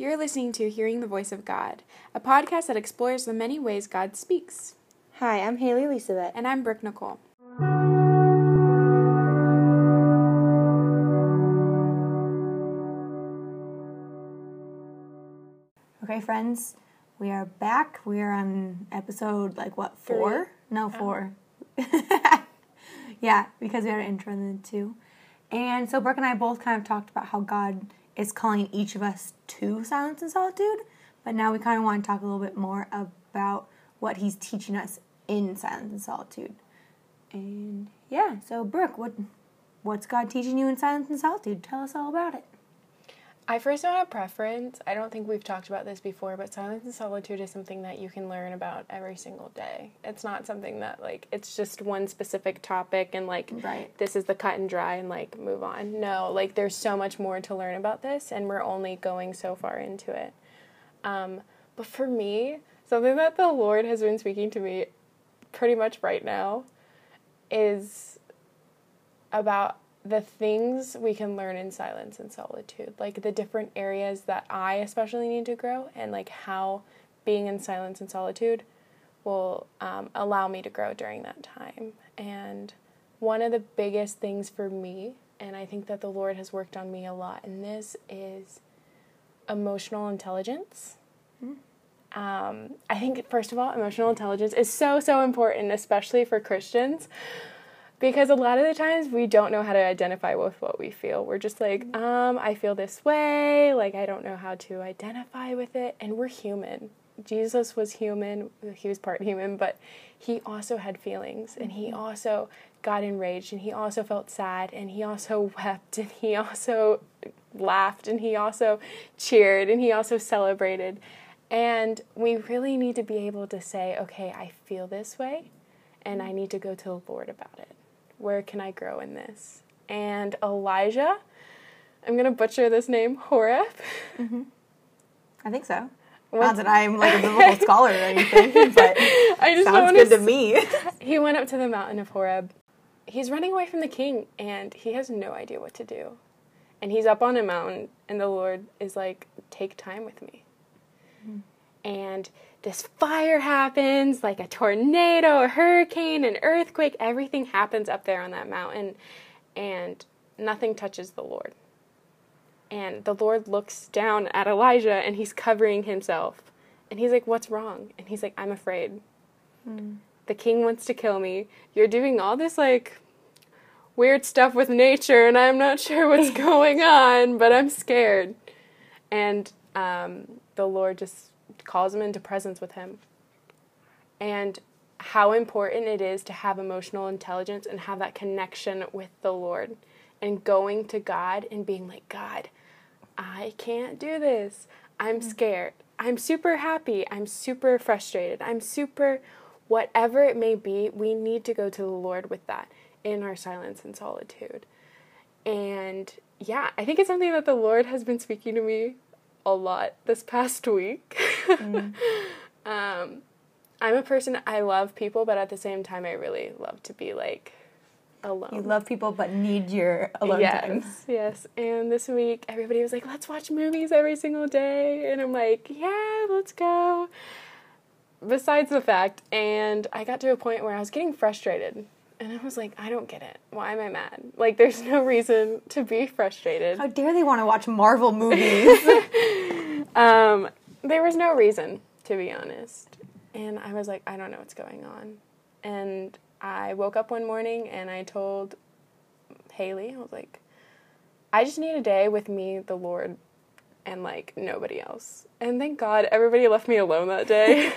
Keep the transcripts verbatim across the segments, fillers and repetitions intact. You're listening to Hearing the Voice of God, a podcast that explores the many ways God speaks. Hi, I'm Haley Lisabeth. And I'm Brooke Nicole. Okay, friends, we are back. We are on episode, like, what, four? Three. No, four. Oh. Yeah, because we had an intro and then two. And so Brooke and I both kind of talked about how God is calling each of us to silence and solitude, but now we kind of want to talk a little bit more about what he's teaching us in silence and solitude. And yeah, so Brooke, what what's God teaching you in silence and solitude? Tell us all about it. I first don't have a preference. I don't think we've talked about this before, but silence and solitude is something that you can learn about every single day. It's not something that, like, it's just one specific topic and, like, right. This is the cut and dry and, like, move on. No, like, there's so much more to learn about this, and we're only going so far into it. Um, but for me, something that the Lord has been speaking to me pretty much right now is about the things we can learn in silence and solitude, like the different areas that I especially need to grow, and like how being in silence and solitude will um, allow me to grow during that time. And one of the biggest things for me, and I think that the Lord has worked on me a lot in this, is emotional intelligence. Mm-hmm. Um, I think, first of all, emotional intelligence is so, so important, especially for Christians. Because a lot of the times we don't know how to identify with what we feel. We're just like, um, I feel this way. Like, I don't know how to identify with it. And we're human. Jesus was human. He was part human, but he also had feelings. And he also got enraged. And he also felt sad. And he also wept. And he also laughed. And he also cheered. And he also celebrated. And we really need to be able to say, okay, I feel this way. And I need to go to the Lord about it. Where can I grow in this? And Elijah, I'm going to butcher this name, Horeb. Mm-hmm. I think so. What? Not that I'm like a biblical scholar or anything, but I just sounds good to me. He went up to the mountain of Horeb. He's running away from the king, and he has no idea what to do. And he's up on a mountain, and the Lord is like, take time with me. Mm-hmm. And this fire happens, like a tornado, a hurricane, an earthquake. Everything happens up there on that mountain, and nothing touches the Lord. And the Lord looks down at Elijah, and he's covering himself. And he's like, what's wrong? And he's like, I'm afraid. Mm. The king wants to kill me. You're doing all this, like, weird stuff with nature, and I'm not sure what's going on, but I'm scared. And um, the Lord just calls him into presence with him. And how important it is to have emotional intelligence and have that connection with the Lord, and going to God and being like, God, I can't do this. I'm scared. I'm super happy. I'm super frustrated. I'm super whatever it may be. We need to go to the Lord with that in our silence and solitude. And yeah, I think it's something that the Lord has been speaking to me a lot this past week. Mm. um, I'm a person, I love people, but at the same time, I really love to be, like, alone. You love people, but need your alone yes, time. Yes, yes. And this week, everybody was like, let's watch movies every single day. And I'm like, yeah, let's go. Besides the fact, and I got to a point where I was getting frustrated. And I was like, I don't get it. Why am I mad? Like, there's no reason to be frustrated. How dare they want to watch Marvel movies? um, there was no reason, to be honest. And I was like, I don't know what's going on. And I woke up one morning and I told Haley, I was like, I just need a day with me, the Lord, and, like, nobody else. And thank God everybody left me alone that day.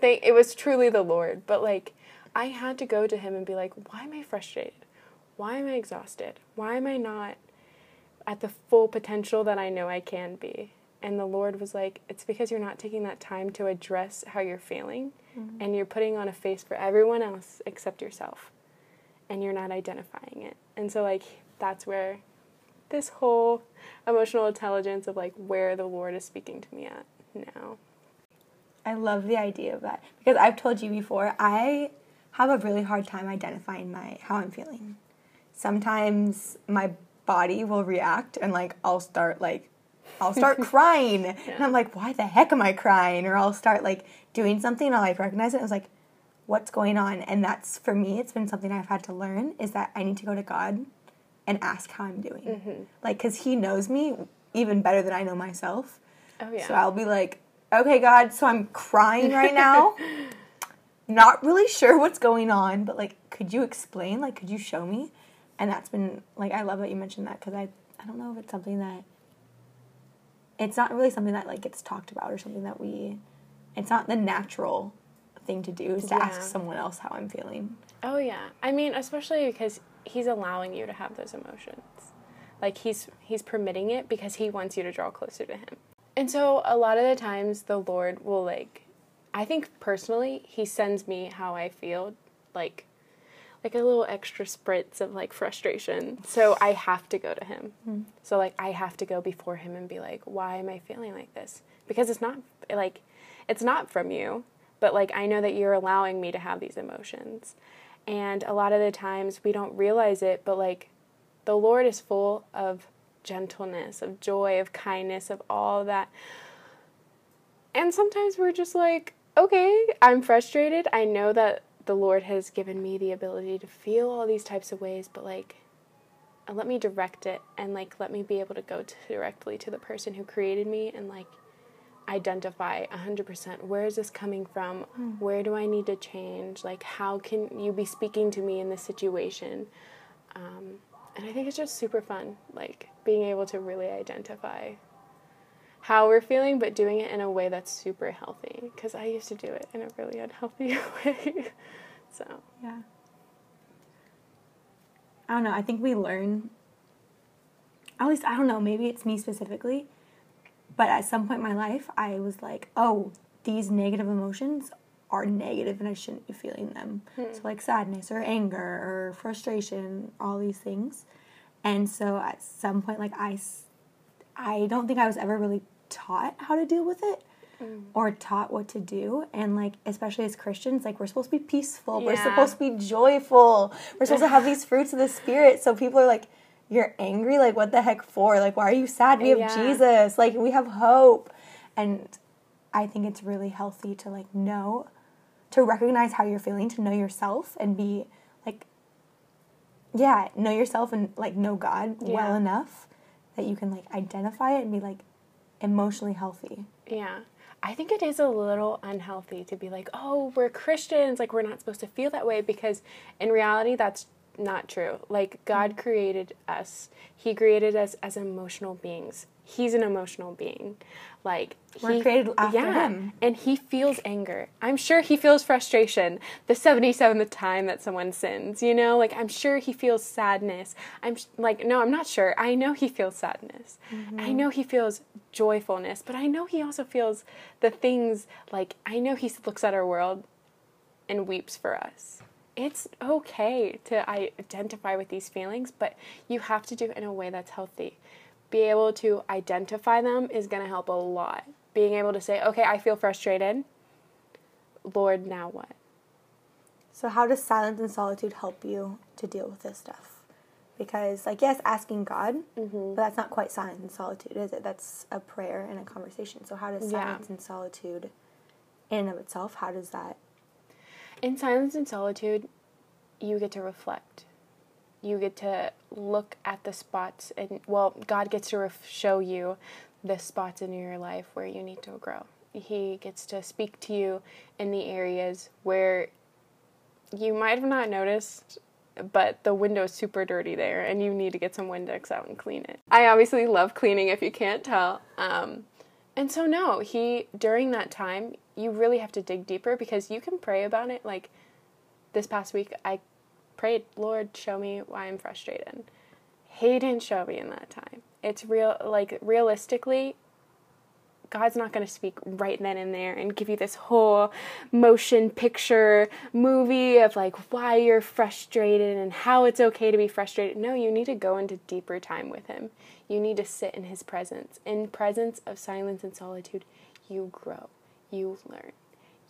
they, it was truly the Lord. But, like, I had to go to him and be like, why am I frustrated? Why am I exhausted? Why am I not at the full potential that I know I can be? And the Lord was like, it's because you're not taking that time to address how you're feeling, mm-hmm. and you're putting on a face for everyone else except yourself, and you're not identifying it. And so, like, that's where this whole emotional intelligence of, like, where the Lord is speaking to me at now. I love the idea of that, because I've told you before, I have a really hard time identifying my how I'm feeling. Sometimes my body will react, and, like, I'll start, like, I'll start crying. Yeah. And I'm like, why the heck am I crying? Or I'll start like doing something and I'll like recognize it. I was like, what's going on? And that's, for me, it's been something I've had to learn, is that I need to go to God and ask how I'm doing. Mm-hmm. Like, because he knows me even better than I know myself. Oh, yeah. So I'll be like, okay, God, so I'm crying right now. Not really sure what's going on, but like, could you explain? Like, could you show me? And that's been, like, I love that you mentioned that, because I, I don't know if it's something that, it's not really something that, like, gets talked about or something that we, it's not the natural thing to do, is to yeah. ask someone else how I'm feeling. Oh, yeah. I mean, especially because he's allowing you to have those emotions. Like, he's he's permitting it because he wants you to draw closer to him. And so a lot of the times the Lord will, like, I think personally, he sends me how I feel, like, like a little extra spritz of, like, frustration. So I have to go to him. Mm-hmm. So, like, I have to go before him and be like, why am I feeling like this? Because it's not, like, it's not from you. But, like, I know that you're allowing me to have these emotions. And a lot of the times we don't realize it, but, like, the Lord is full of gentleness, of joy, of kindness, of all of that. And sometimes we're just like, okay, I'm frustrated. I know that the Lord has given me the ability to feel all these types of ways, but, like, let me direct it, and, like, let me be able to go to directly to the person who created me and, like, identify one hundred percent where is this coming from, mm. where do I need to change, like, how can you be speaking to me in this situation? Um, and I think it's just super fun, like, being able to really identify how we're feeling, but doing it in a way that's super healthy, because I used to do it in a really unhealthy way. So yeah, I don't know, I think we learn, at least, I don't know, maybe it's me specifically, but at some point in my life I was like, oh, these negative emotions are negative and I shouldn't be feeling them. Mm. So, like, sadness or anger or frustration, all these things. And so at some point, like, I I don't think I was ever really taught how to deal with it, mm. or taught what to do. And, like, especially as Christians, like, we're supposed to be peaceful. Yeah. We're supposed to be joyful. We're supposed to have these fruits of the Spirit. So people are like, you're angry? Like, what the heck for? Like, why are you sad? We have yeah. Jesus. Like, we have hope. And I think it's really healthy to, like, know, to recognize how you're feeling, to know yourself and be, like, yeah, know yourself and, like, know God yeah. well enough that you can, like, identify it and be, like, emotionally healthy. Yeah. I think it is a little unhealthy to be like, oh, we're Christians, like, we're not supposed to feel that way, because in reality that's not true. Like, God created us. He created us as emotional beings. He's an emotional being. Like, we're he, created after yeah, him. And he feels anger. I'm sure he feels frustration the seventy-seventh time that someone sins, you know? Like, I'm sure he feels sadness. I'm sh- like, no, I'm not sure. I know he feels sadness. Mm-hmm. I know he feels joyfulness, but I know he also feels the things, like, I know he looks at our world and weeps for us. It's okay to identify with these feelings, but you have to do it in a way that's healthy. Be able to identify them is going to help a lot. Being able to say, okay, I feel frustrated. Lord, now what? So how does silence and solitude help you to deal with this stuff? Because, like, yes, asking God, mm-hmm. but that's not quite silence and solitude, is it? That's a prayer and a conversation. So how does silence yeah. and solitude in and of itself, how does that? In silence and solitude, you get to reflect. You get to look at the spots, and, well, God gets to ref- show you the spots in your life where you need to grow. He gets to speak to you in the areas where you might have not noticed, but the window is super dirty there, and you need to get some Windex out and clean it. I obviously love cleaning, if you can't tell. Um, and so, no, he, during that time, you really have to dig deeper, because you can pray about it. Like, this past week, I prayed, Lord, show me why I'm frustrated. He didn't show me in that time. It's real, like, realistically, God's not going to speak right then and there and give you this whole motion picture movie of, like, why you're frustrated and how it's okay to be frustrated. No, you need to go into deeper time with him. You need to sit in his presence. In presence of silence and solitude, you grow. You learn.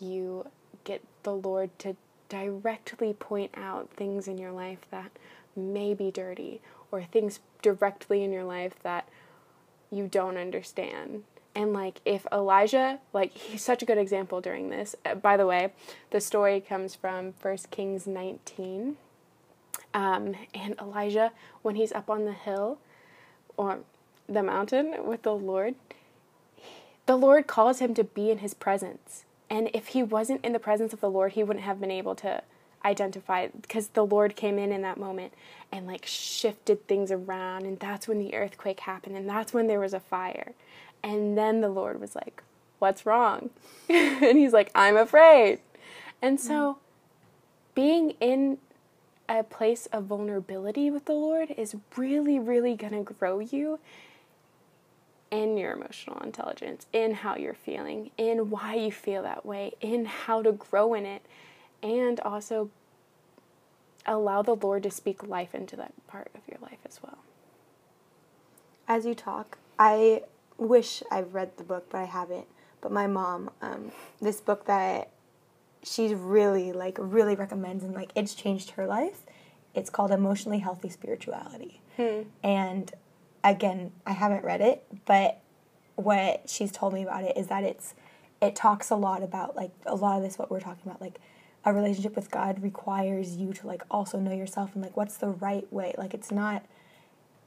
You get the Lord to directly point out things in your life that may be dirty, or things directly in your life that you don't understand. And, like, if Elijah, like, he's such a good example during this. Uh, by the way, the story comes from First Kings nineteen. Um, and Elijah, when he's up on the hill or the mountain with the Lord, he, the Lord calls him to be in his presence. And if he wasn't in the presence of the Lord, he wouldn't have been able to identify, because the Lord came in in that moment and, like, shifted things around. And that's when the earthquake happened. And that's when there was a fire. And then the Lord was like, what's wrong? And he's like, I'm afraid. And so being in a place of vulnerability with the Lord is really, really going to grow you in your emotional intelligence, in how you're feeling, in why you feel that way, in how to grow in it, and also allow the Lord to speak life into that part of your life as well. As you talk, I wish I've read the book, but I haven't. But my mom, um, this book that she's really, like, really recommends, and, like, it's changed her life. It's called Emotionally Healthy Spirituality. Hmm. And, again, I haven't read it, but what she's told me about it is that it's it talks a lot about, like, a lot of this, what we're talking about, like, a relationship with God requires you to, like, also know yourself and, like, what's the right way. Like, it's not,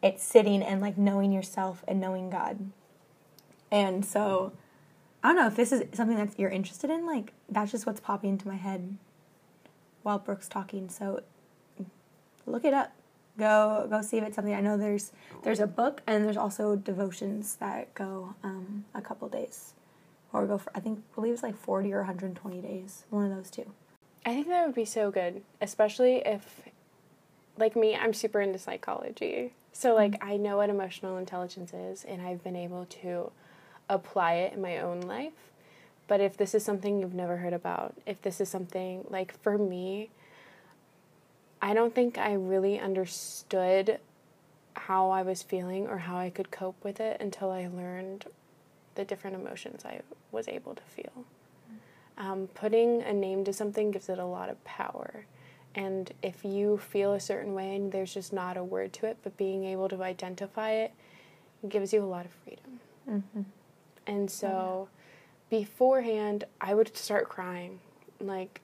it's sitting and, like, knowing yourself and knowing God. And so, I don't know if this is something that you're interested in. Like, that's just what's popping into my head while Brooke's talking. So, look it up. Go go see if it's something. I know there's there's a book, and there's also devotions that go um, a couple days. Or go for, I think, I believe it's like forty or one hundred twenty days. One of those two. I think that would be so good. Especially if, like me, I'm super into psychology. So, like, mm-hmm. I know what emotional intelligence is, and I've been able to apply it in my own life. But if this is something you've never heard about, if this is something, like, for me, I don't think I really understood how I was feeling or how I could cope with it until I learned the different emotions I was able to feel. Um, putting a name to something gives it a lot of power. And if you feel a certain way and there's just not a word to it, but being able to identify it gives you a lot of freedom. Mm-hmm. And so yeah. Beforehand, I would start crying, like,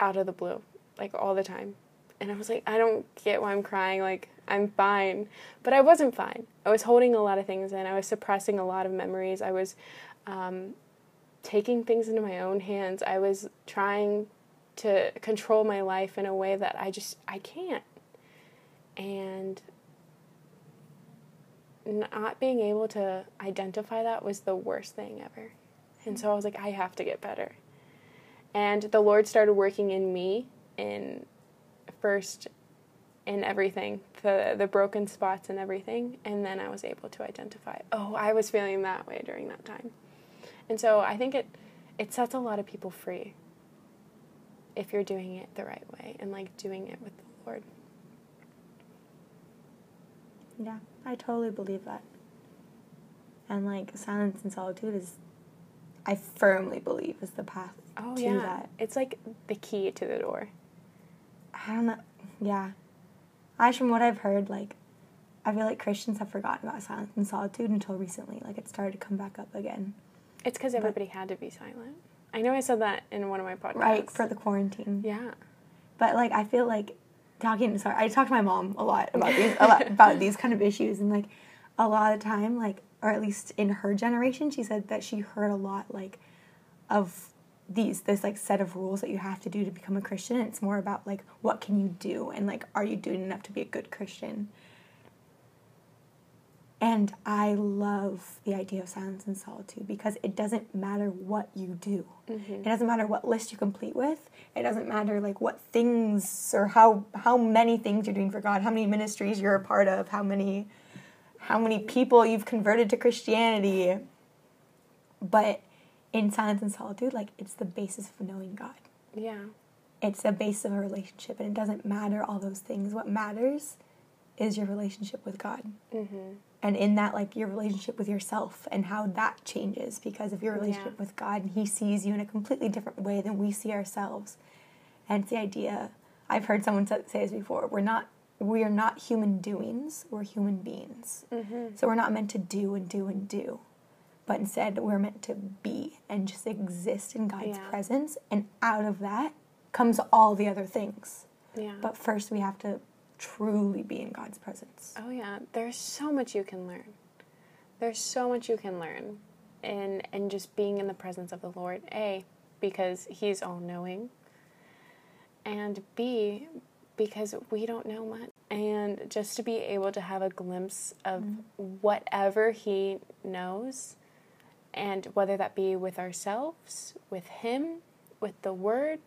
out of the blue, like, all the time. And I was like, I don't get why I'm crying. Like, I'm fine. But I wasn't fine. I was holding a lot of things in. I was suppressing a lot of memories. I was um, taking things into my own hands. I was trying to control my life in a way that I just, I can't. And not being able to identify that was the worst thing ever. And so I was like, I have to get better. And the Lord started working in me in first in everything, the the broken spots and everything. And then I was able to identify, oh, I was feeling that way during that time. And so I think it, it sets a lot of people free if you're doing it the right way and, like, doing it with the Lord. Yeah, I totally believe that. And, like, silence and solitude is, I firmly believe, is the path oh, to yeah. that. It's, like, the key to the door. I don't know. Yeah. I, from what I've heard, like, I feel like Christians have forgotten about silence and solitude until recently. Like, it started to come back up again. It's because everybody but, had to be silent. I know I said that in one of my podcasts. Right, for the quarantine. Yeah. But, like, I feel like talking, sorry, I talk to my mom a lot about these, a lot about these kind of issues. And, like, a lot of the time, like, or at least in her generation, she said that she heard a lot, like, of these, this, like, set of rules that you have to do to become a Christian. And it's more about, like, what can you do? And, like, are you doing enough to be a good Christian? And I love the idea of silence and solitude because it doesn't matter what you do. Mm-hmm. It doesn't matter what list you complete with. It doesn't matter, like, what things or how how many things you're doing for God, how many ministries you're a part of, how many how many people you've converted to Christianity. But in silence and solitude, like, it's the basis of knowing God. Yeah. It's the basis of a relationship, and it doesn't matter all those things. What matters is your relationship with God. Mm-hmm. And in that, like, your relationship with yourself and how that changes because of your relationship yeah. with God. And he sees you in a completely different way than we see ourselves. And it's the idea, I've heard someone say this before, we're not we are not human doings, we're human beings. Mm-hmm. So we're not meant to do and do and do. But instead, we're meant to be and just exist in God's yeah. presence. And out of that comes all the other things. Yeah. But first, we have to truly be in God's presence. Oh, yeah. There's so much you can learn. There's so much you can learn in, in just being in the presence of the Lord. A, because He's all-knowing. And B, because we don't know much. And just to be able to have a glimpse of mm-hmm. whatever He knows, and whether that be with ourselves, with Him, with the Word,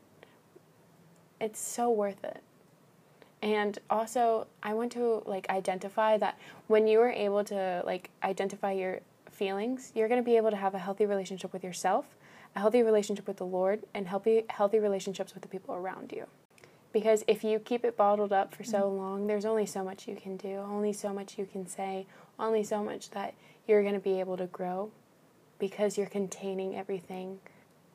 it's so worth it. And also, I want to, like, identify that when you are able to, like, identify your feelings, you're going to be able to have a healthy relationship with yourself, a healthy relationship with the Lord, and healthy, healthy relationships with the people around you. Because if you keep it bottled up for so long, there's only so much you can do, only so much you can say, only so much that you're going to be able to grow, because you're containing everything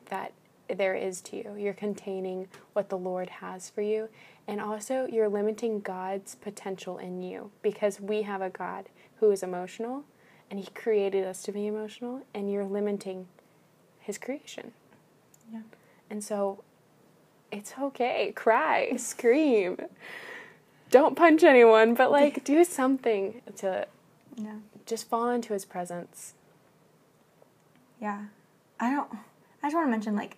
that there is to you. You're containing what the Lord has for you, and also you're limiting God's potential in you, because we have a God who is emotional, and He created us to be emotional, and you're limiting His creation. Yeah. And so it's okay. Cry. Scream. Don't punch anyone, but, like, do something to yeah. just fall into His presence. Yeah. I don't... I just want to mention, like,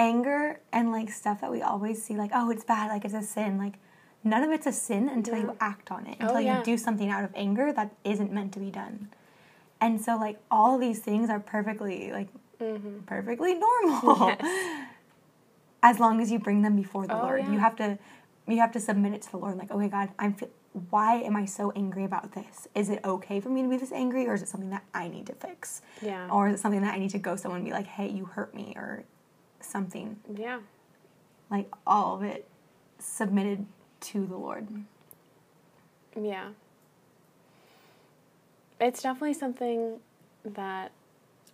anger and, like, stuff that we always see, like, oh, it's bad, like, it's a sin. Like, none of it's a sin until yeah. you act on it, until oh, yeah. you do something out of anger that isn't meant to be done. And so, like, all of these things are perfectly, like, mm-hmm. perfectly normal. Yes. As long as you bring them before the oh, Lord, yeah. you have to, you have to submit it to the Lord. Like, okay, God, I'm. Fi- why am I so angry about this? Is it okay for me to be this angry, or is it something that I need to fix? Yeah. Or is it something that I need to go someone and be like, hey, you hurt me, or something? Yeah. Like, all of it submitted to the Lord. Yeah. It's definitely something that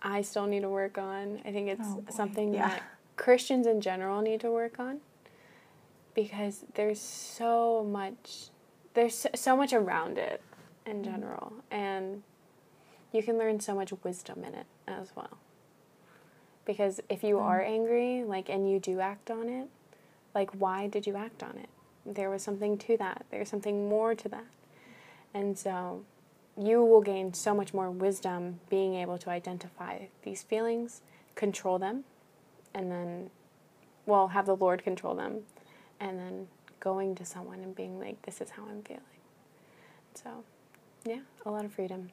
I still need to work on. I think it's oh, boy. something yeah. that Christians in general need to work on, because there's so much, there's so much around it in general, and you can learn so much wisdom in it as well. Because if you are angry, like, and you do act on it, like, why did you act on it? There was something to that. There's something more to that. And so you will gain so much more wisdom being able to identify these feelings, control them, and then, well, have the Lord control them, and then going to someone and being like, this is how I'm feeling. So, yeah, a lot of freedom.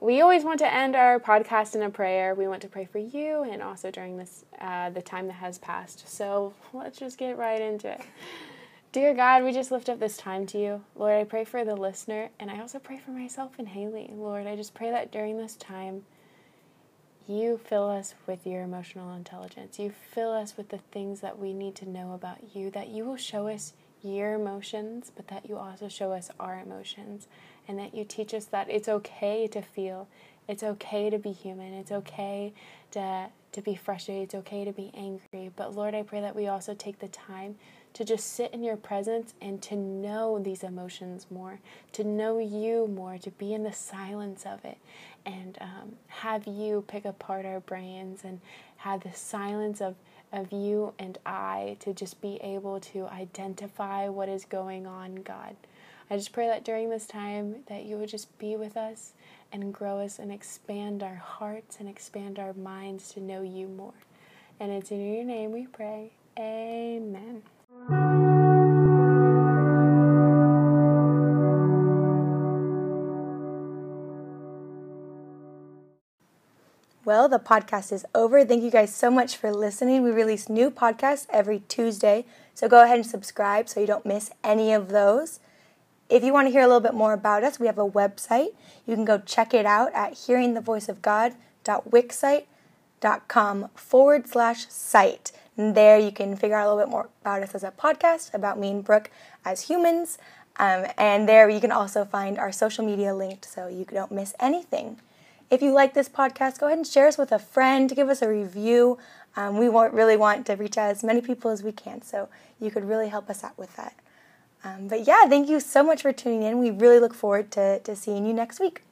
We always want to end our podcast in a prayer. We want to pray for you, and also during this, uh, the time that has passed. So let's just get right into it. Dear God, we just lift up this time to you. Lord, I pray for the listener, and I also pray for myself and Haley. Lord, I just pray that during this time, you fill us with your emotional intelligence. You fill us with the things that we need to know about you, that you will show us your emotions, but that you also show us our emotions, and that you teach us that it's okay to feel, it's okay to be human, it's okay to, to be frustrated, it's okay to be angry. But Lord, I pray that we also take the time to just sit in your presence and to know these emotions more, to know you more, to be in the silence of it, and um, have you pick apart our brains, and have the silence of, of you and I to just be able to identify what is going on, God. I just pray that during this time that you would just be with us and grow us and expand our hearts and expand our minds to know you more. And it's in your name we pray. Amen. Well, the podcast is over. Thank you guys so much for listening. We release new podcasts every Tuesday, so go ahead and subscribe so you don't miss any of those. If you want to hear a little bit more about us, we have a website. You can go check it out at hearingthevoiceofgod.wixsite.com forward slash site. And there you can figure out a little bit more about us as a podcast, about me and Brooke as humans. Um, and there you can also find our social media linked so you don't miss anything. If you like this podcast, go ahead and share us with a friend, give us a review. Um, we won't really want to reach out as many people as we can, so you could really help us out with that. Um, but yeah, thank you so much for tuning in. We really look forward to, to seeing you next week.